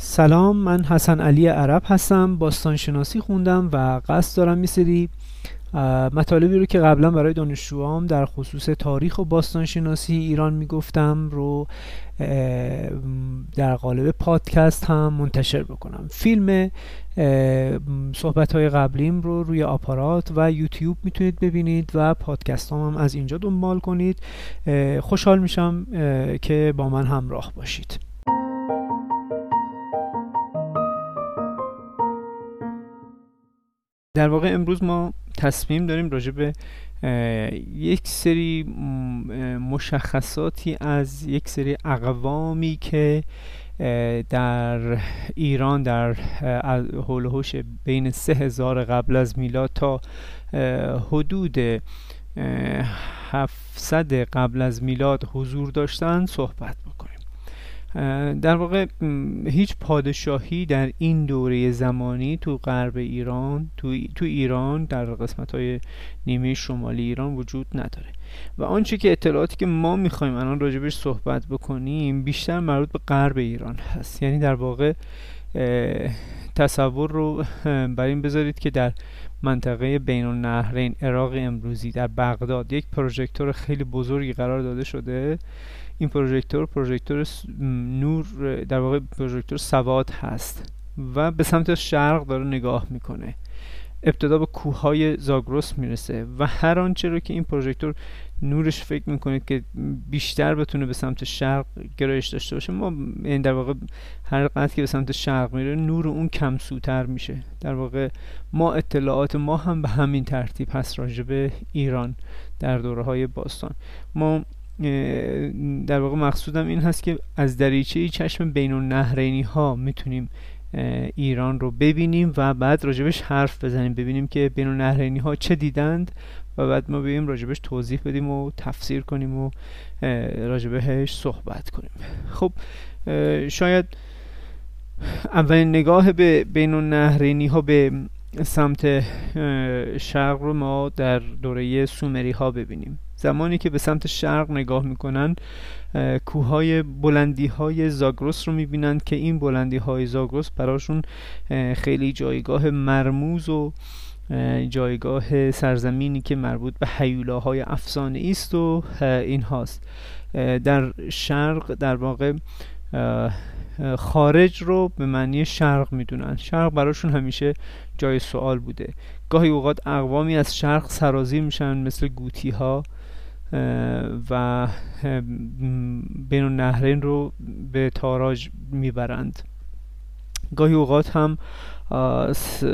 سلام، من حسن علی عرب هستم، باستانشناسی خوندم و قصد دارم یه سری مطالبی رو که قبلا برای دانشجوام در خصوص تاریخ و باستانشناسی ایران میگفتم رو در قالب پادکست هم منتشر بکنم. فیلم صحبت‌های قبلیم رو روی آپارات و یوتیوب میتونید ببینید و پادکست هم از اینجا دنبال کنید. خوشحال میشم که با من همراه باشید. در واقع امروز ما تصمیم داریم راجع به یک سری مشخصاتی از یک سری اقوامی که در ایران در حول و حوش بین 3000 قبل از میلاد تا حدود 700 قبل از میلاد حضور داشتن صحبت بکنیم. در واقع هیچ پادشاهی در این دوره زمانی تو غرب ایران تو ایران در قسمت‌های نیمه شمالی ایران وجود نداره و آنچه که اطلاعاتی که ما می‌خوایم الان راجبش صحبت بکنیم بیشتر مربوط به غرب ایران هست. یعنی در واقع تصور رو بر این بذارید که در منطقه بین النهرین عراق امروزی در بغداد یک پروژکتور خیلی بزرگی قرار داده شده. این پروژکتور نور در واقع پروژکتور سواد هست و به سمت شرق داره نگاه میکنه. ابتدا به کوههای زاگرس میرسه و هر آنچه رو که این پروژکتور نورش فکر میکنید که بیشتر بتونه به سمت شرق گرایش داشته باشه، ما این در واقع هر قطعی که به سمت شرق میره نور اون کمسوتر میشه. در واقع ما اطلاعات ما هم به همین ترتیب هست راجع به ایران در دوره‌های باستان. ما در واقع مقصودم این هست که از دریچه چشم بین النهرینی ها میتونیم ایران رو ببینیم و بعد راجبش حرف بزنیم، ببینیم که بین النهرینی ها چه دیدند و بعد ما ببینیم راجبش توضیح بدیم و تفسیر کنیم و راجبهش صحبت کنیم. خب شاید اولین نگاه به بین النهرینی ها به سمت شرق رو ما در دوره سومری ها ببینیم. زمانی که به سمت شرق نگاه میکنن کوههای بلندی های زاگرس رو میبینن که این بلندی های زاگرس براشون خیلی جایگاه مرموز و جایگاه سرزمینی که مربوط به هیولاهای افسانه ایست و این هاست. در شرق در واقع خارج رو به معنی شرق میدونن. شرق براشون همیشه جای سوال بوده. گاهی اوقات اقوامی از شرق سرازیر میشن مثل گوتی ها و بین النهرین رو به تاراج میبرند. گاهی اوقات هم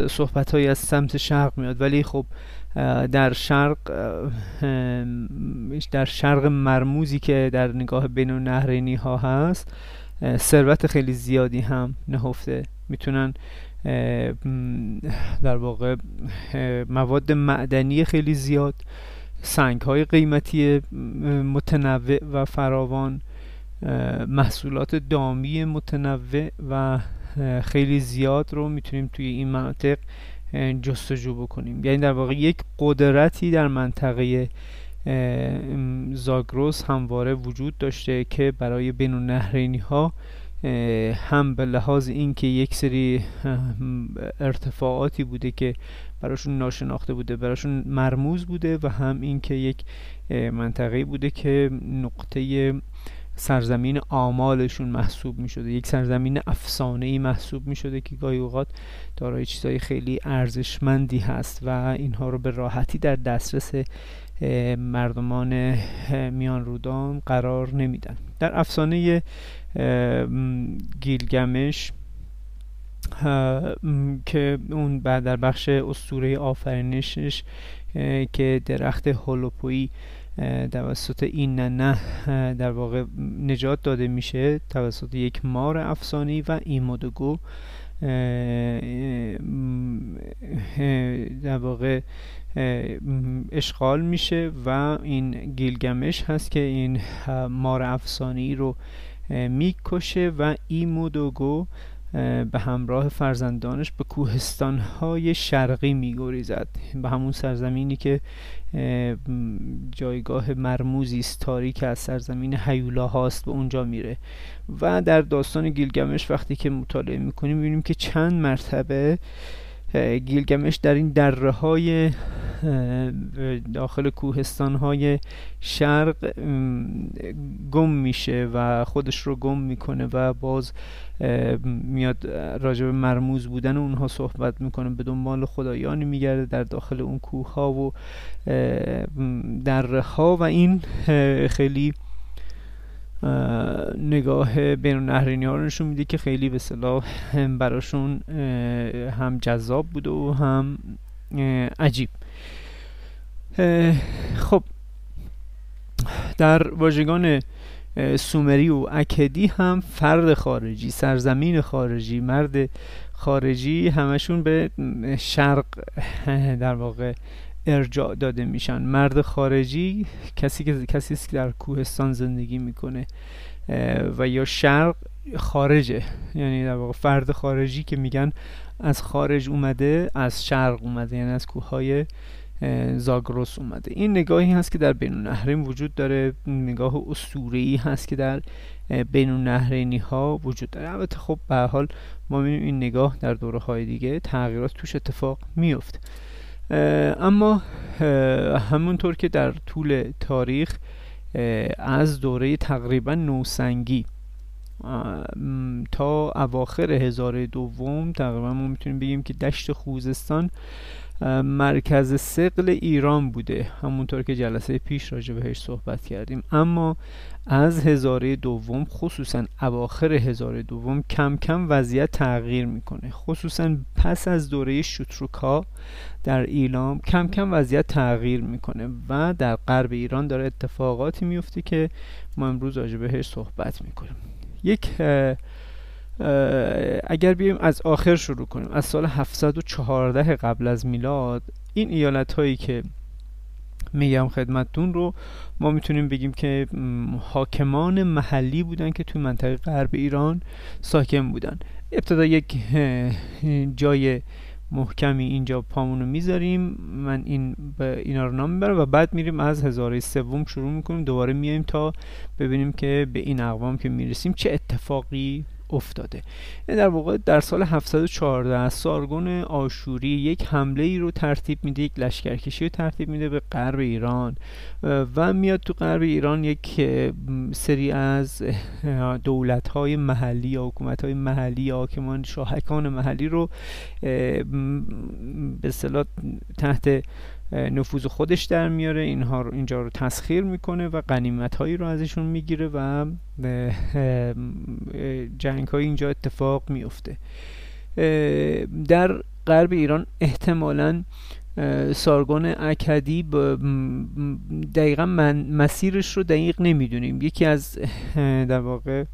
صحبت های از سمت شرق میاد، ولی خب در شرق مرموزی که در نگاه بین النهرینی ها هست ثروت خیلی زیادی هم نهفته. میتونن در واقع مواد معدنی خیلی زیاد، سنگ‌های قیمتی متنوع و فراوان، محصولات دامی متنوع و خیلی زیاد رو میتونیم توی این مناطق جستجو بکنیم. یعنی در واقع یک قدرتی در منطقه زاگرس همواره وجود داشته که برای بین النهرینی ها هم به لحاظ اینکه یک سری ارتفاعاتی بوده که براشون ناشناخته بوده، براشون مرموز بوده و هم اینکه یک منطقه بوده که نقطه سرزمین آمالشون محسوب می شده، یک سرزمین افسانه‌ای محسوب می شده که گاهی اوقات دارای چیزهای خیلی ارزشمندی هست و اینها رو به راحتی در دسترس مردمان میان رودان قرار نمیدن. در افسانه گیلگمش که اون در بخش اسطوره آفرینشش که درخت هولوپویی توسط این نه در واقع نجات داده میشه توسط یک مار افسانه‌ای و ایمودوگو در واقع اشغال میشه و این گیلگمش هست که این مار افسانه‌ای رو میکشه و ایمودوگو به همراه فرزندانش به کوهستان‌های شرقی می‌گریزد، به همون سرزمینی که جایگاه مرموزی است تاریک از سرزمین هیولاهاست، به اونجا میره. و در داستان گیلگمش وقتی که مطالعه می‌کنیم می‌بینیم که چند مرتبه گیلگمش در این دره‌های داخل کوهستان‌های شرق گم میشه و خودش رو گم میکنه و باز میاد راجع به مرموز بودن اونها صحبت میکنه، به دنبال خدایانی میگرده در داخل اون کوه‌ها و دره‌ها. و این خیلی نگاه بین النهرینی ها رو نشون میده که خیلی به اصطلاح براشون هم جذاب بود و هم عجیب. خب در واژگان سومری و اکدی هم فرد خارجی، سرزمین خارجی، مرد خارجی همشون به شرق در واقع ارجاع داده میشن. مرد خارجی کسی است که در کوهستان زندگی میکنه و یا شرق خارجه، یعنی در واقع فرد خارجی که میگن از خارج اومده، از شرق اومده، یعنی از کوههای زاگرس اومده. این نگاهی هست که در بین النهرین وجود داره، نگاه اسطوره‌ای هست که در بین النهرینی ها وجود داره. البته خب به هر حال ما می‌بینیم این نگاه در دوره‌های دیگه تغییرات توش اتفاق میفته. اما همونطور که در طول تاریخ از دوره تقریبا نوسنگی تا اواخر هزاره دوم تقریبا ما میتونیم بگیم که دشت خوزستان مرکز ثقل ایران بوده، همونطور که جلسه پیش راجع بهش صحبت کردیم. اما از هزاره دوم، خصوصا اواخر هزاره دوم، کم کم وضعیت تغییر میکنه. خصوصا پس از دوره شوتروکا در ایلام کم کم وضعیت تغییر میکنه و در غرب ایران داره اتفاقاتی میفته که ما امروز راجع بهش صحبت میکنیم. اگر بیایم از آخر شروع کنیم، از سال 714 قبل از میلاد، این ایالت هایی که میگم خدمتتون رو ما میتونیم بگیم که حاکمان محلی بودن که توی منطقه غرب ایران ساکن بودن. ابتدا یک جای محکمی اینجا پامونو میذاریم، من اینا رو نام میبرم و بعد میریم از هزاره سوم شروع میکنیم، دوباره میایم تا ببینیم که به این اقوام که میرسیم چه اتفاقی افتاده. در واقع در سال 714 سارگون آشوری یک حمله ای رو ترتیب میده، یک لشکرکشی رو ترتیب میده به غرب ایران و میاد تو غرب ایران یک سری از دولت‌های محلی یا حکومت‌های محلی یا حاکمان شاهکان محلی رو به اصطلاح تحت نفوذ خودش در میاره، اینجا رو تسخیر میکنه و غنیمت هایی رو ازشون میگیره و جنگ های اینجا اتفاق میفته. در غرب ایران احتمالاً سارگون اکدی دقیقا مسیرش رو دقیق نمیدونیم، یکی از در واقع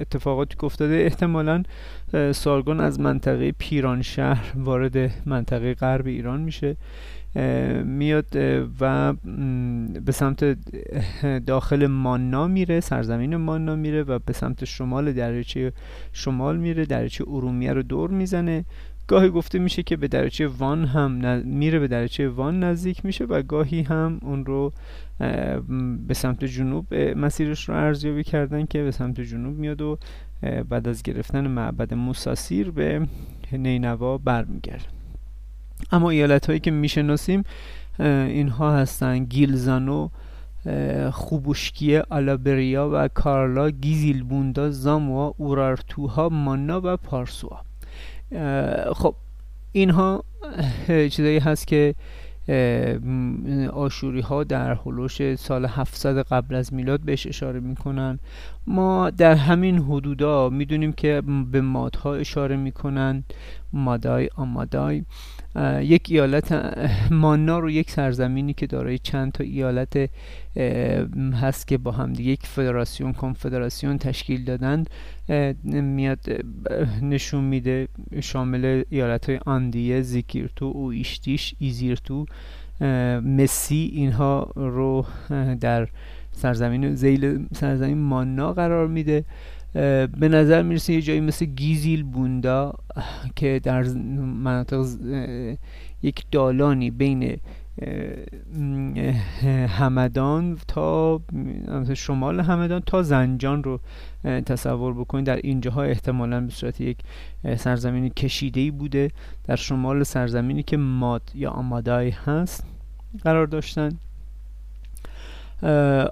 اتفاقاتی که افتاده احتمالاً سارگون از منطقه پیرانشهر وارد منطقه غرب ایران میشه، میاد و به سمت داخل مانا میره، سرزمین مانا میره و به سمت شمال دریاچه شمال میره، دریاچه ارومیه رو دور میزنه. گاهی گفته میشه که به دریاچه وان هم میره، به دریاچه وان نزدیک میشه و گاهی هم اون رو به سمت جنوب مسیرش رو ارزیابی کردن که به سمت جنوب میاد و بعد از گرفتن معبد موساسیر به نینوا برمیگرده. اما ایالت هایی که میشناسیم اینها هستن: گیلزانو، خوبوشکی، آلابریا و کارلا، گیزیلبوندا، زاموا، اورارتوها، مانا و پارسوا. خب اینها چیزایی هست که آشوری ها در هولوش سال 700 قبل از میلاد بهش اشاره میکنن. ما در همین حدودا میدونیم که به مادها اشاره میکنن، مادای، آمادای. یک ایالت مانا رو یک سرزمینی که دارای چند تا ایالت هست که با هم دیگه یک فدراسیون، کنفدراسیون تشکیل دادن، میاد نشون میده، شامل ایالت‌های اندیا، زیکیرتو، اویشتیش، ایزیرتو، مسی، اینها رو در سرزمین مانا قرار میده. به نظر میرسه یه جایی مثل گیزیلبوندا که در مناطق یک دالانی بین همدان تا شمال همدان تا زنجان رو تصور بکنید. در اینجاها احتمالاً به صورت یک سرزمین کشیده‌ای بوده، در شمال سرزمینی که ماد یا آمادای هست قرار داشتن.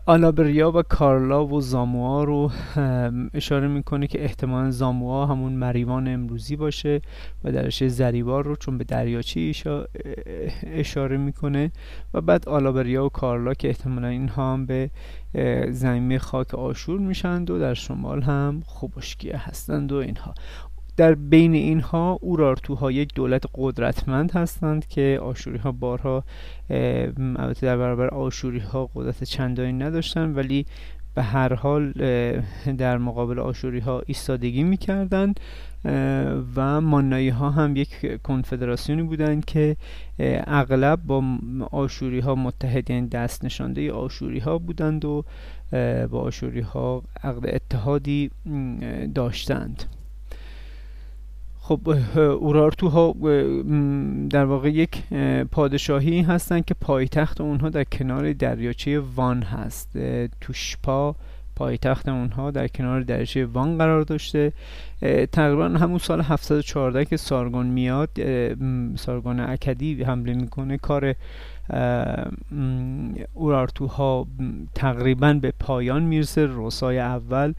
آلابریا و کارلا و زاموا رو اشاره میکنه که احتمالاً زاموا همون مریوان امروزی باشه و درش زریبار رو چون به دریاچه اشاره میکنه، و بعد آلابریا و کارلا که احتمالاً اینها هم به زمین خاک آشور میشند و در شمال هم خوبوشکی هستند و اینها. در بین اینها اورارتوها یک دولت قدرتمند هستند که آشوری ها بارها البته در برابر آشوری ها قدرت چندانی نداشتند، ولی به هر حال در مقابل آشوری ها ایستادگی میکردند، و مانایی ها هم یک کنفدراسیونی بودند که اغلب با آشوری ها متحد، یعنی دست نشانده آشوری ها بودند و با آشوری ها عقد اتحادی داشتند. خب اورارتوها در واقع یک پادشاهی هستند که پایتخت اونها در کنار دریاچه وان هست. توشپا پایتخت اونها در کنار دریاچه وان قرار داشته. تقریبا همون سال 714 که سارگون میاد، سارگون اکدی حمله میکنه، کار اورارتوها تقریبا به پایان میرسه. رؤسای اول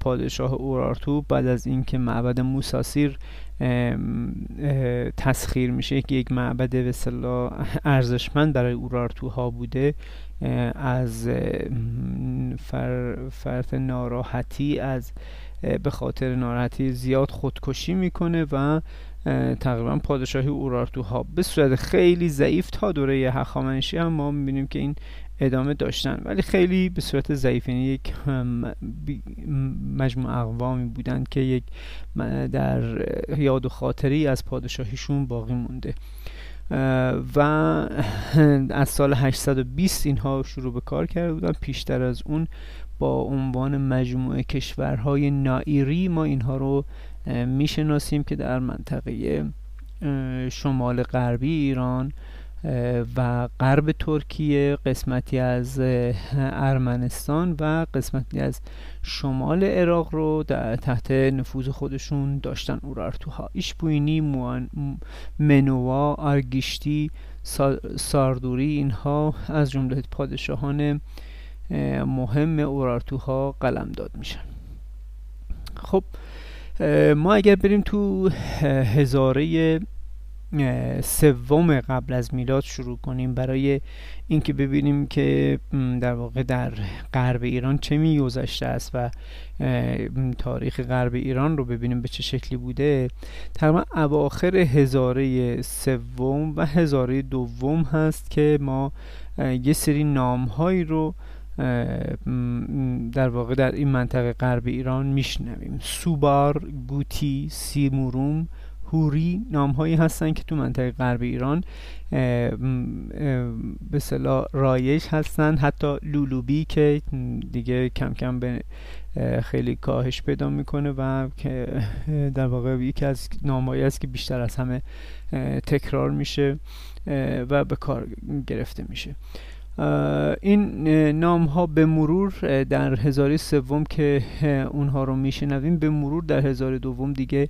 پادشاه اورارتو بعد از اینکه معبد موساسیر تسخیر میشه که یک معبد به اصطلاح ارزشمند برای اورارتوها بوده، از فرط ناراحتی، از به خاطر ناراحتی زیاد خودکشی میکنه و تقریبا پادشاهی اورارتوها به صورت خیلی ضعیف تا دوره هخامنشی هم ما میبینیم که این ادامه داشتن، ولی خیلی به صورت ضعیف، یعنی یک مجموع اقوامی بودند که یک در یاد و خاطری از پادشاهیشون باقی مونده، و از سال 820 اینها شروع به کار کرده بودن. پیشتر از اون با عنوان مجموعه کشورهای نائیری ما اینها رو میشناسیم که در منطقه شمال غربی ایران و غرب ترکیه، قسمتی از ارمنستان و قسمتی از شمال عراق رو تحت نفوذ خودشون داشتن اورارتوها. ایشپوینی، موان، منوا، آرگشتی، ساردوری اینها از جمله پادشاهان مهم اورارتوها قلمداد میشن. خب ما اگر بریم تو هزاره سوم قبل از میلاد شروع کنیم برای اینکه ببینیم که در واقع در غرب ایران چه میگذشته است و تاریخ غرب ایران رو ببینیم به چه شکلی بوده، تقریبا اواخر هزاره سوم و هزاره دوم هست که ما یه سری نام‌هایی رو در واقع در این منطقه غرب ایران میشنویم. سوبار، گوتی، سیموروم، هوری نام‌هایی هستند که تو منطقه غرب ایران به اصطلاح رایج هستند. حتی لولوبی که دیگه کم کم به خیلی کاهش پیدا میکنه و که در واقع یکی از نام‌هایی است که بیشتر از همه تکرار میشه و به کار گرفته میشه. این نام ها به مرور در هزاره سوم که اونها رو میشنویم، به مرور در هزاره دوم دیگه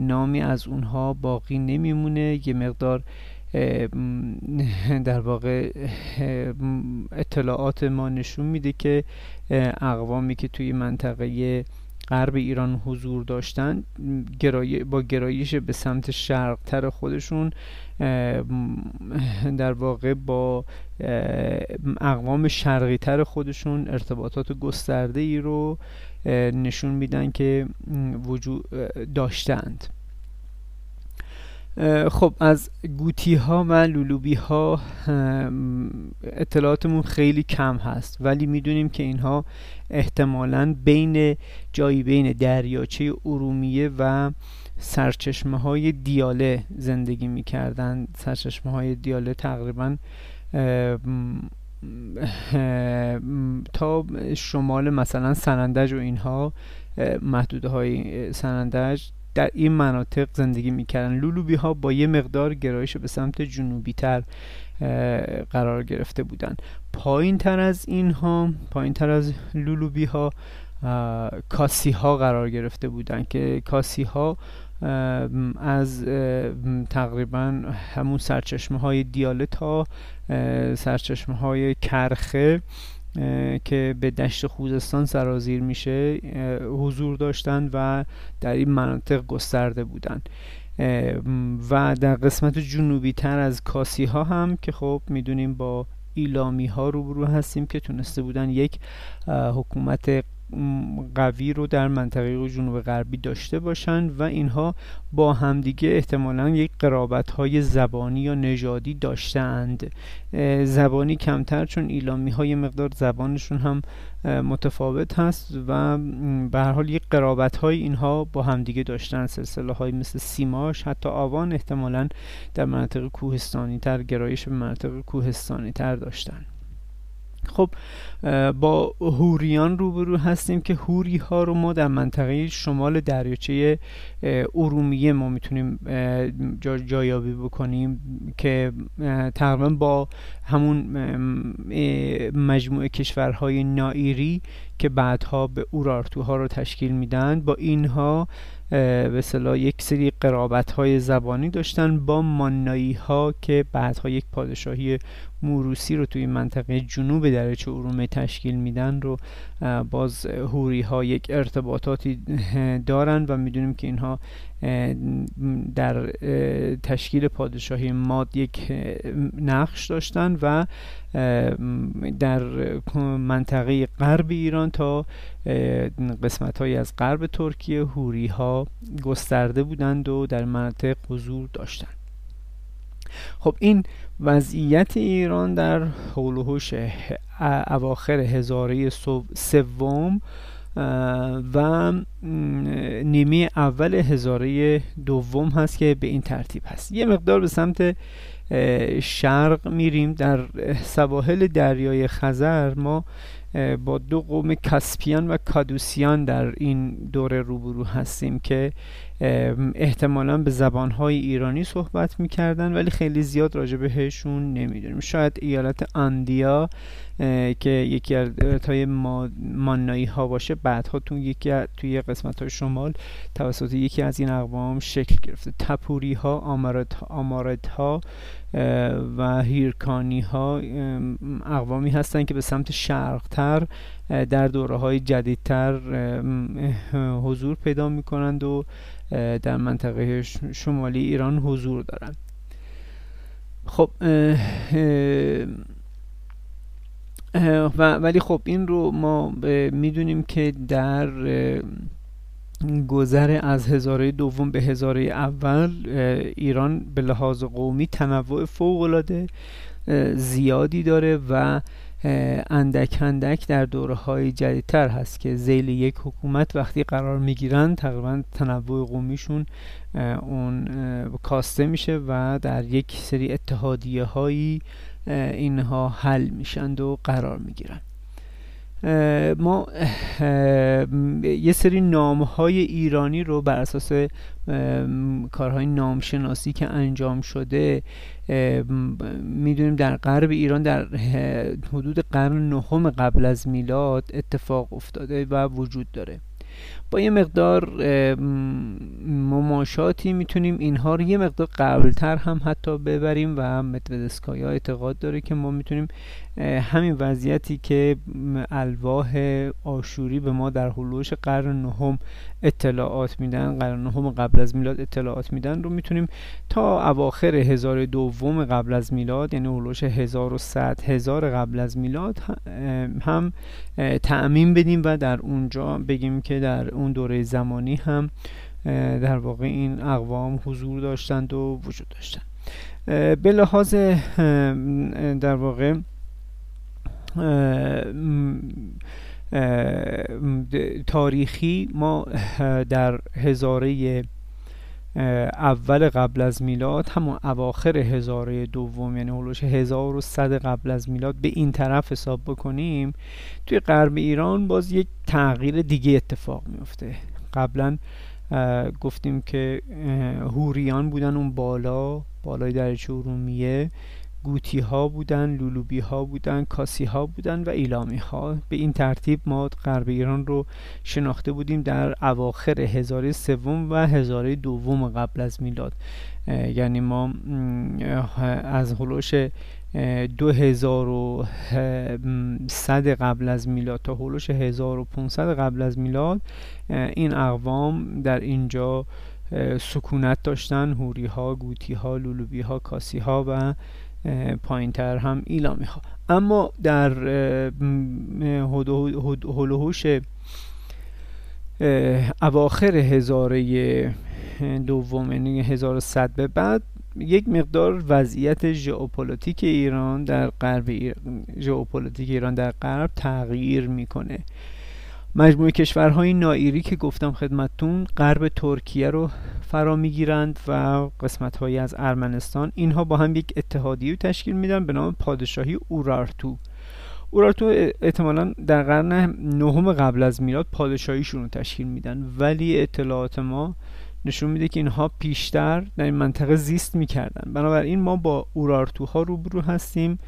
نامی از اونها باقی نمیمونه. یه مقدار در واقع اطلاعات ما نشون میده که اقوامی که توی منطقه غرب ایران حضور داشتن با گرایش به سمت شرقتر خودشون در واقع با اقوام شرقی تر خودشون ارتباطات گسترده ای رو نشون میدن که وجود داشتند. خب از گوتی ها و لولوبی ها اطلاعاتمون خیلی کم هست، ولی میدونیم که اینها احتمالاً بین دریاچه ارومیه و سرچشمه های دیاله زندگی میکردند. سرچشمه های دیاله تقریباً تا شمال مثلا سنندج و اینها، محدوده های سنندج در این مناطق زندگی میکردن. لولوبی ها با یه مقدار گرایش به سمت جنوبی تر قرار گرفته بودن. پایین تر از اینها، پایین تر از لولوبی ها، کاسی ها قرار گرفته بودن که کاسی ها از تقریبا همون سرچشمه های دیاله تا سرچشمه های کرخه که به دشت خوزستان سرازیر میشه حضور داشتند و در این مناطق گسترده بودند. و در قسمت جنوبی تر از کاسی ها هم که خب میدونیم با ایلامی ها روبرو هستیم که تونسته بودن یک حکومت قوی رو در منطقه جنوب غربی داشته باشند و اینها با همدیگه احتمالاً یک قرابت‌های زبانی یا نژادی داشتند. زبانی کمتر، چون ایلامی‌ها یه مقدار زبانشون هم متفاوت هست و به هر حال یک قرابت‌های اینها با همدیگه داشتند. سلسله‌های مثل سیماش، حتی آوان احتمالاً در مناطق کوهستانی‌تر گرایش به مناطق کوهستانی‌تر داشتند. خب با هوریان روبرو هستیم که هوری ها رو ما در منطقه شمال دریاچه ارومیه ما میتونیم جایابی بکنیم که تقریبا با همون مجموعه کشورهای نائیری که بعدها به اورارتوها رو تشکیل میدن، با اینها به اصطلاح یک سری قرابت‌های زبانی داشتن با مانایی‌ها که بعدها یک پادشاهی موروثی رو توی منطقه جنوب دریاچه ارومیه تشکیل میدن رو باز هوری‌ها یک ارتباطاتی دارن و میدونیم که اینها در تشکیل پادشاهی ماد یک نقش داشتن و در منطقه غرب ایران تا قسمت‌هایی از غرب ترکیه هوری ها گسترده بودند و در مناطق حضور داشتند. خب این وضعیت ایران در حول و حوش اواخر هزاره سوم و نیمه اول هزاره دوم هست که به این ترتیب هست. یه مقدار به سمت شرق میریم. در سواحل دریای خزر ما با دو قوم کاسپیان و کادوسیان در این دوره روبرو هستیم که احتمالاً به زبانهای ایرانی صحبت میکردن ولی خیلی زیاد راجع بهشون نمیدونیم. شاید ایالت اندیا که یکی از ایالت‌های مانایی ها باشه بعدها توی قسمت های شمال توسط یکی از این اقوام شکل گرفته. تپوری ها، آمارت ها و هیرکانی ها اقوامی هستند که به سمت شرقتر در دوره های جدیدتر حضور پیدا می کنند و در منطقه شمالی ایران حضور دارند. خب ولی خب این رو ما میدونیم که در گذر از هزاره دوم به هزاره اول ایران به لحاظ قومی تنوع فوق‌العاده زیادی داره و اندک اندک در دوره‌های جدیدتر هست که ذیل یک حکومت وقتی قرار میگیرن تقریبا تنوع قومیشون اون کاسته میشه و در یک سری اتحادیه هایی اینها حل میشند و قرار میگیرن. ما یه سری نام‌های ایرانی رو بر اساس کارهای نامشناسی که انجام شده میدونیم در غرب ایران در حدود قرن نهم قبل از میلاد اتفاق افتاده و وجود داره. با یه مقدار مماشاتی میتونیم اینها رو یه مقدار قبلتر هم حتی ببریم و متودسکایا اعتقاد داره که ما میتونیم همین وضعیتی که الواح آشوری به ما در حلوش قرن نهم اطلاعات میدن، قرن نهم قبل از میلاد اطلاعات میدن رو میتونیم تا اواخر هزاره دوم قبل از میلاد، یعنی حلوش 1100 هزار قبل از میلاد هم تعمیم بدیم و در اونجا بگیم که در اون دوره زمانی هم در واقع این اقوام حضور داشتند و وجود داشتند. به لحاظ در واقع تاریخی ما در هزاره اول قبل از میلاد، همون اواخر هزاره دوم، یعنی هلوش 1100 قبل از میلاد به این طرف حساب بکنیم، توی غرب ایران باز یک تغییر دیگه اتفاق میفته. قبلا گفتیم که هوریان بودن اون بالای دریاچه ارومیه، گوتی ها بودن، لولوبی ها بودن، کاسی ها بودن و ایلامی ها. به این ترتیب ما غرب ایران رو شناخته بودیم در اواخر هزاره سوم و هزاره دوم قبل از میلاد، یعنی ما از هولوش 2100 قبل از میلاد تا هولوش 1500 قبل از میلاد این اقوام در اینجا سکونت داشتن، هوری ها، گوتی ها، لولوبی ها، کاسی ها و پایین تر هم ایلامی ها. اما در هلوهوش اواخر هزاره دوم، یعنی 1100 به بعد، یک مقدار وضعیت ژئوپلیتیک ایران در غرب تغییر میکنه. مجموعه کشورهای نائیری که گفتم خدمتتون غرب ترکیه رو فرا میگیرند و قسمت‌هایی از ارمنستان، اینها با هم یک اتحادیه تشکیل میدن به نام پادشاهی اورارتو. اورارتو احتمالاً در قرن نهم قبل از میلاد پادشاهیشون رو تشکیل میدن، ولی اطلاعات ما نشون میده که اینها پیشتر در این منطقه زیست میکردن. بنابراین ما با اورارتوها روبرو هستیم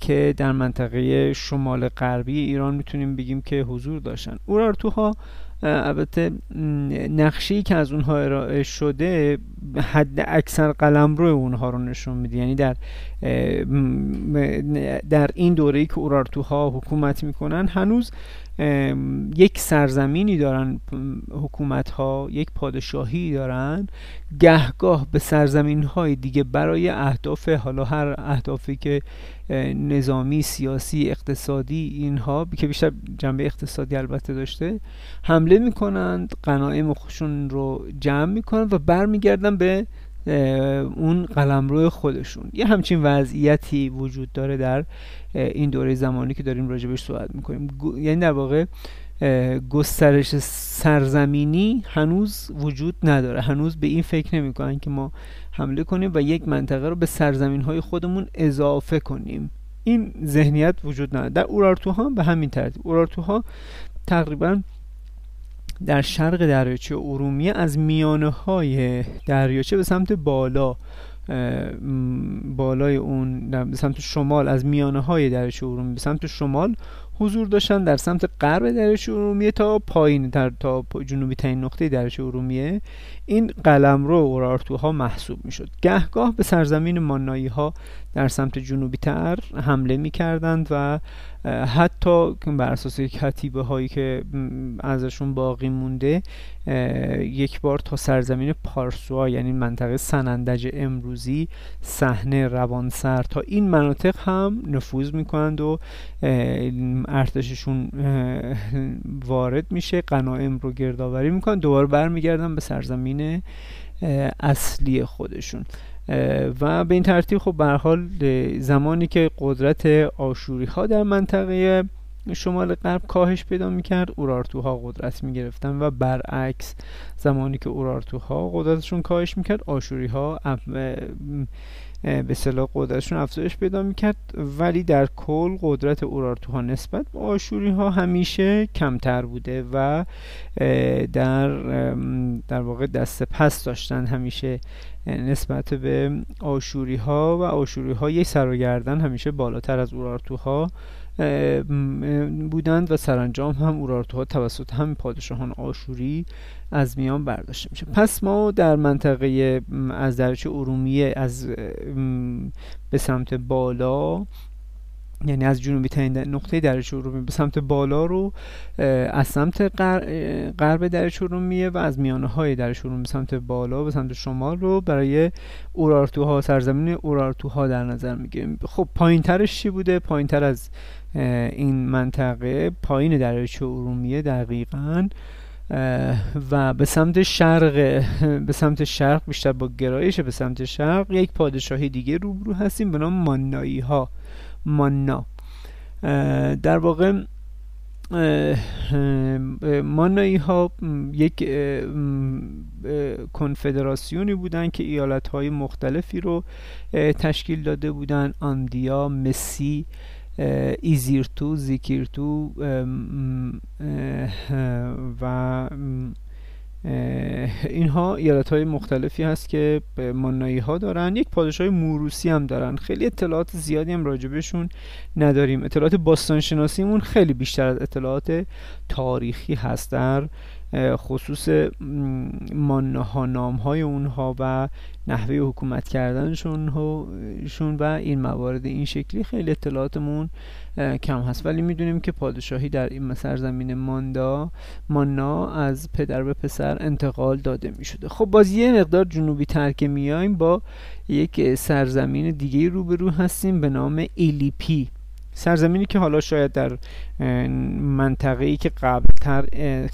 که در منطقه شمال غربی ایران میتونیم بگیم که حضور داشتن. اورارتوها البته نقشه‌ای که از اونها ارائه شده حد اکثر قلمرو اونها رو نشون میده، یعنی در این دوره‌ای که اورارتوها حکومت میکنن هنوز یک سرزمینی دارن، حکومت ها یک پادشاهی دارن، گهگاه به سرزمین های دیگه برای اهداف، حالا هر اهدافی که نظامی، سیاسی، اقتصادی، اینها که بیشتر جنبه اقتصادی البته داشته، حمله میکنند، غنایم خودشون رو جمع میکنند و برمیگردن به اون قلمرو خودشون. یه همچین وضعیتی وجود داره در این دوره زمانی که داریم راجبش صحبت میکنیم، یعنی در واقع گسترش سرزمینی هنوز وجود نداره، هنوز به این فکر نمیکنن که ما حمله کنیم و یک منطقه رو به سرزمین‌های خودمون اضافه کنیم، این ذهنیت وجود نداره. در اورارتوها هم به همین ترتیب، اورارتوها تقریباً در شرق دریاچه ارومیه از میانه های دریاچه به سمت بالای اون، به سمت شمال، از میانه های دریاچه ارومیه به سمت شمال حضور داشتن، در سمت غرب دریاچه ارومیه تا پایین تر، تا جنوبی ترین نقطه دریاچه ارومیه این قلمرو اورارتوها محسوب میشد. گهگاه به سرزمین مانایی ها در سمت جنوبی تر حمله میکردند و حتی بر اساس کتیبه هایی که ازشون باقی مونده یک بار تا سرزمین پارسوا، یعنی منطقه سنندج امروزی، صحنه، روانسر، تا این مناطق هم نفوذ میکنند و ارتششون وارد میشه، غنایم رو گردآوری میکنن، دوباره برمیگردن به سرزمین اصلی خودشون و به این ترتیب خب به هر حال زمانی که قدرت آشوری ها در منطقه شمال غرب کاهش پیدا میکرد، اورارتوها قدرت میگرفتن و برعکس زمانی که اورارتوها قدرتشون کاهش میکرد، آشوری ها به اصطلاح قدرتشون افزایش پیدا میکرد. ولی در کل قدرت اورارتوها نسبت به آشوری ها همیشه کمتر بوده و در واقع دست پس داشتن همیشه نسبت به آشوری ها و آشوری ها یک سر و گردن همیشه بالاتر از اورارتوها بودند و سرانجام هم اورارتوها توسط هم پادشاهان آشوری از میان برداشته میشه. پس ما در منطقه از دریاچه ارومیه از به سمت بالا، یعنی از جنوبی ترین نقطه دریاچه ارومیه به سمت بالا رو از سمت غرب دریاچه ارومیه و از میانه های دریاچه ارومیه به سمت بالا، به سمت شمال رو برای اورارتوها، سرزمین اورارتوها در نظر میگیریم. خب پایین ترش چی بوده؟ پایین تر از این منطقه، پایین دریاچه ارومیه دقیقاً، و به سمت شرق بیشتر با گرایش به سمت شرق یک پادشاهی دیگه روبرو هستیم به نام مانایی ها، مانا. در واقع مانایی ها یک کنفدراسیونی بودن که ایالت های مختلفی رو تشکیل داده بودن: اندیا، مسی، ایزیرتو، زیکیرتو و اینها ایالت‌های مختلفی هست که مانایی ها دارن. یک پادشاه موروثی هم دارن. خیلی اطلاعات زیادی هم راجبشون نداریم. اطلاعات باستانشناسیمون خیلی بیشتر از اطلاعات تاریخی هست در خصوص مانها، نام‌های اونها و نحوه حکومت کردنشون و این موارد این شکلی. خیلی اطلاعاتمون کم هست، ولی میدونیم که پادشاهی در این سرزمین مانا از پدر به پسر انتقال داده میشده. خب باز یه مقدار جنوبی تر که میایم با یک سرزمین دیگه روبرو هستیم به نام ایلیپی، سرزمینی که حالا شاید در منطقه‌ای که قبلتر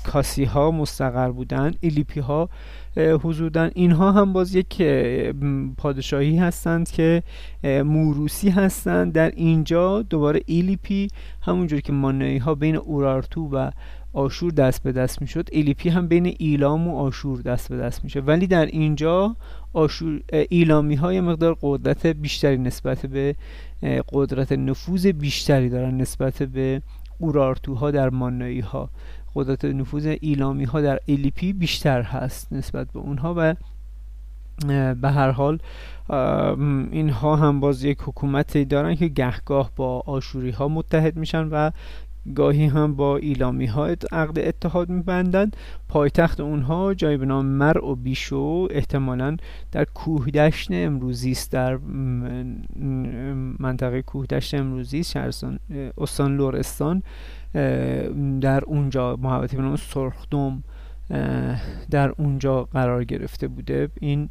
کاسی ها مستقر بودن، ایلیپی ها حضور دارن. اینها هم باز یک پادشاهی هستند که موروثی هستند. در اینجا دوباره ایلیپی همونجور که مانایی ها بین اورارتو و آشور دست به دست میشد، ایلیپی هم بین ایلام و آشور دست به دست میشه، ولی در اینجا ایلامی ها یه مقدار قدرت بیشتری نسبت به قدرت نفوذ بیشتری دارن نسبت به اورارتوها در مانایی ها. قدرت نفوذ ایلامی ها در ایلیپی بیشتر هست نسبت به اونها و به هر حال اینها هم باز یک حکومتی دارن که گهگاه با آشوری ها متحد میشن و گاهی هم با ایلامی ها عقد اتحاد می‌بندند. پایتخت اونها جایی به نام مرو بیشو احتمالاً در کوهدشت امروزی است، در منطقه کوهدشت امروزی شهرستان استان لرستان. در اونجا محوطه به نام سرخدم در اونجا قرار گرفته بوده. این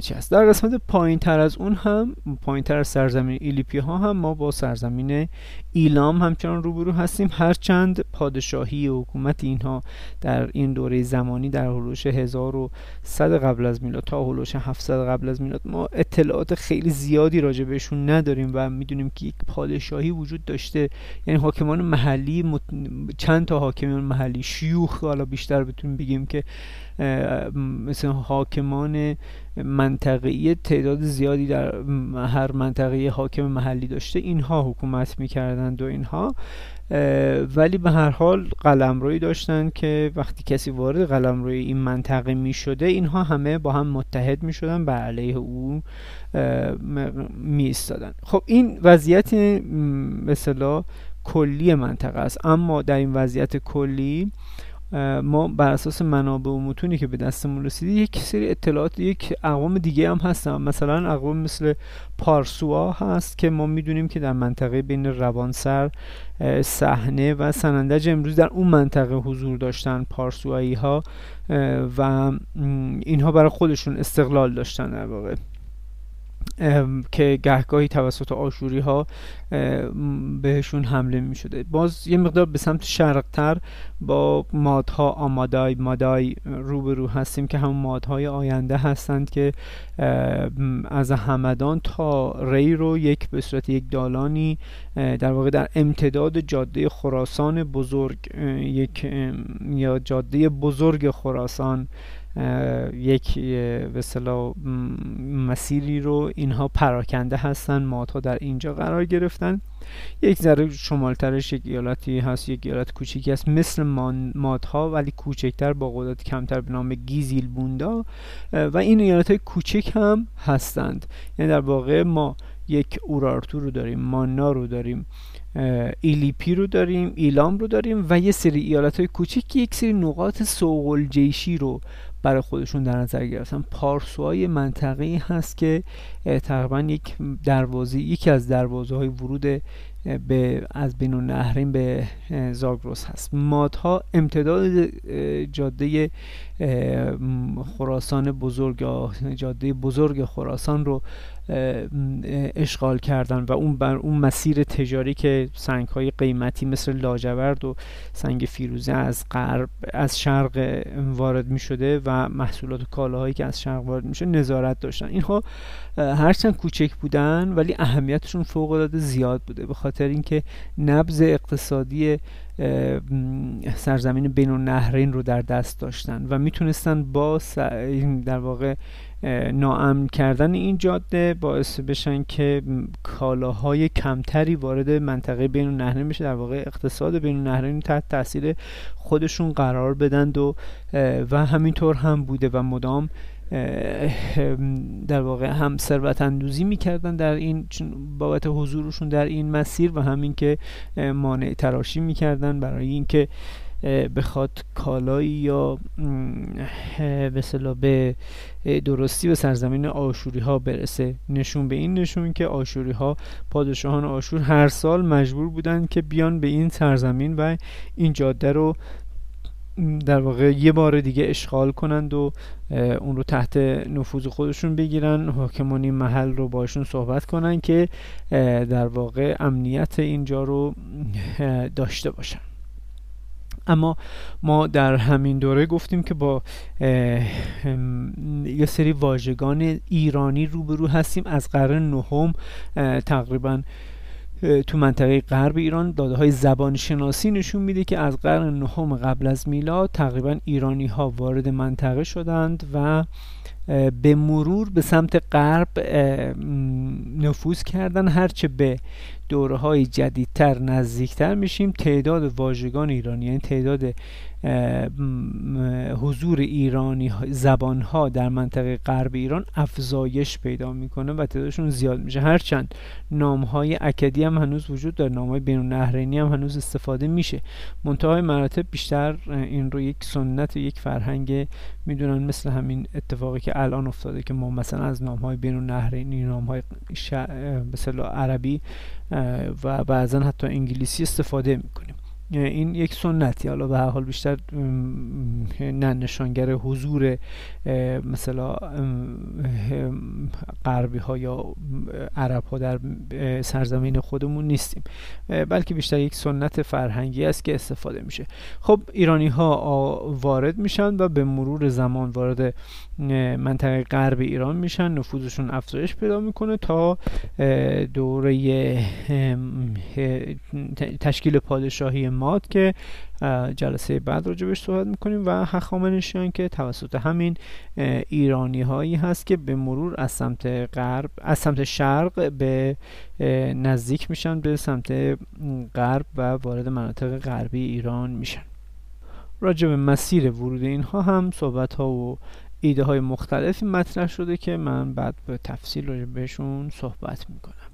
چی است؟ در قسمت پایین تر از اون هم، پایین تر از سرزمین ایلیپی ها هم، ما با سرزمین ایلام همچنان روبرو هستیم. هرچند پادشاهی و حکومت اینها در این دوره زمانی در هولوش 1100 قبل از میلاد تا هولوش 700 قبل از میلاد ما اطلاعات خیلی زیادی راجع بهشون نداریم و میدونیم که یک پادشاهی وجود داشته، یعنی حاکمان محلی، چند تا حاکمان محلی شیوخ، حالا بیشتر بتونیم بگیم که مثلا حاکمان منطقه‌ای تعداد زیادی در هر منطقه حاکم محلی داشته، اینها حکومت می‌کردند و اینها، ولی به هر حال قلمرویی داشتند که وقتی کسی وارد قلمروی این منطقه می‌شده اینها همه با هم متحد می‌شدن، بر علیه او می‌ایستادن. خب این وضعیت به اصطلاح کلی منطقه است. اما در این وضعیت کلی ما بر اساس منابع و متونی که به دستمون رسیده یک سری اطلاعات یک اقوام دیگه هم هستن، مثلا اقوام مثل پارسوها هست که ما میدونیم که در منطقه بین روانسر، صحنه و سنندج امروز در اون منطقه حضور داشتن پارسوایی ها و اینها برای خودشون استقلال داشتن در واقع، که گهگاهی توسط آشوری ها بهشون حمله می شده. باز یه مقدار به سمت شرقتر با مادها، آمادای، مادای روبرو هستیم که همون مادهای آینده هستند که از همدان تا ری رو یک به صورت یک دالانی در واقع در امتداد جاده خراسان بزرگ، یک یا جاده بزرگ خراسان، یک به اصطلاح مسیری رو اینها پراکنده هستن. مادها در اینجا قرار گرفتن. یک ذره شمالترش یک ایالتی هست، یک ایالت کوچیکی هست مثل مادها ولی کوچکتر با قدرت کمتر به نام گیزیلبوندا، و این ایالت‌های کوچک هم هستند. یعنی در واقع ما یک اورارتو رو داریم، مانا رو داریم، ایلیپی رو داریم، ایلام رو داریم و یه سری ایالت‌های کوچیک که یک سری نقاط صقلجیشی رو برای خودشون در نظر گرفتن. پارسوهای منطقه‌ای هست که تقریبا یکی از دروازه‌های ورود از بین النهرین به زاگرس هست. مادها امتداد جاده خراسان بزرگ، جاده بزرگ خراسان رو اشغال کردن و اون بر اون مسیر تجاری که سنگ‌های قیمتی مثل لاجورد و سنگ فیروزه از شرق وارد می‌شده و محصولات و کالاهایی که از شرق وارد میشه نظارت داشتن. اینها هرچند کوچک بودن ولی اهمیتشون فوق‌العاده زیاد بوده. خاطر اینکه نبض اقتصادی سرزمین بین النهرین رو در دست داشتن و میتونستن با در واقع ناامن کردن این جاده باعث بشن که کالاهای کمتری وارد منطقه بین النهرین بشه، در واقع اقتصاد بین النهرین تحت تاثیر خودشون قرار بدن و همینطور هم بوده و مدام در واقع هم ثروت اندوزی میکردن در این بابت حضورشون در این مسیر و همین که مانع تراشی میکردن برای اینکه بخواد کالایی یا به درستی به سرزمین آشوری ها برسه. نشون که آشوری ها، پادشاهان آشور، هر سال مجبور بودن که بیان به این سرزمین و این جاده رو در واقع یه بار دیگه اشغال کنند و اون رو تحت نفوذ خودشون بگیرن، حاکمان این محل رو باشون صحبت کنن که در واقع امنیت اینجا رو داشته باشن. اما ما در همین دوره گفتیم که با یه سری واژگان ایرانی روبرو هستیم از قرن نهم تقریبا تو منطقه غرب ایران. داده‌های زبان شناسی نشون میده که از قرن نهم قبل از میلاد تقریبا ایرانی ها وارد منطقه شدند و به مرور به سمت غرب نفوذ کردن. هرچه به دوره‌های جدیدتر نزدیکتر میشیم تعداد واژگان ایرانی، یعنی تعداد حضور ایرانی زبان‌ها در منطقه غرب ایران افزایش پیدا میکنه و تعدادشون زیاد میشه. هرچند نام‌های اکدی هم هنوز وجود داره، نام‌های بین‌النهرینی هم هنوز استفاده میشه، منتهای مراتب بیشتر این رو یک سنت و یک فرهنگ میدونن، مثل همین اتفاقی که الان افتاده که ما مثلا از نام‌های بین‌النهرینی، نام‌های به اصطلاح عربی و بعضا حتی انگلیسی استفاده میکنیم. این یک سنتی، حالا به هر حال بیشتر نه نشانگر حضور مثلا غربی ها یا عرب ها در سرزمین خودمون نیستیم، بلکه بیشتر یک سنت فرهنگی است که استفاده میشه. خب ایرانی ها وارد میشن و به مرور زمان وارد منطقه غرب ایران میشن، نفوذشون افزایش پیدا میکنه تا دوره تشکیل پادشاهی ماد که جلسه بعد راجبش صحبت میکنیم و هخامنشیان که توسط همین ایرانی هایی هست که به مرور از سمت غرب، از سمت شرق به نزدیک میشن به سمت غرب و وارد مناطق غربی ایران میشن. راجب مسیر ورود اینها هم صحبت ها و ایده های مختلفی مطرح شده که من بعد به تفصیل راجع بهشون صحبت میکنم.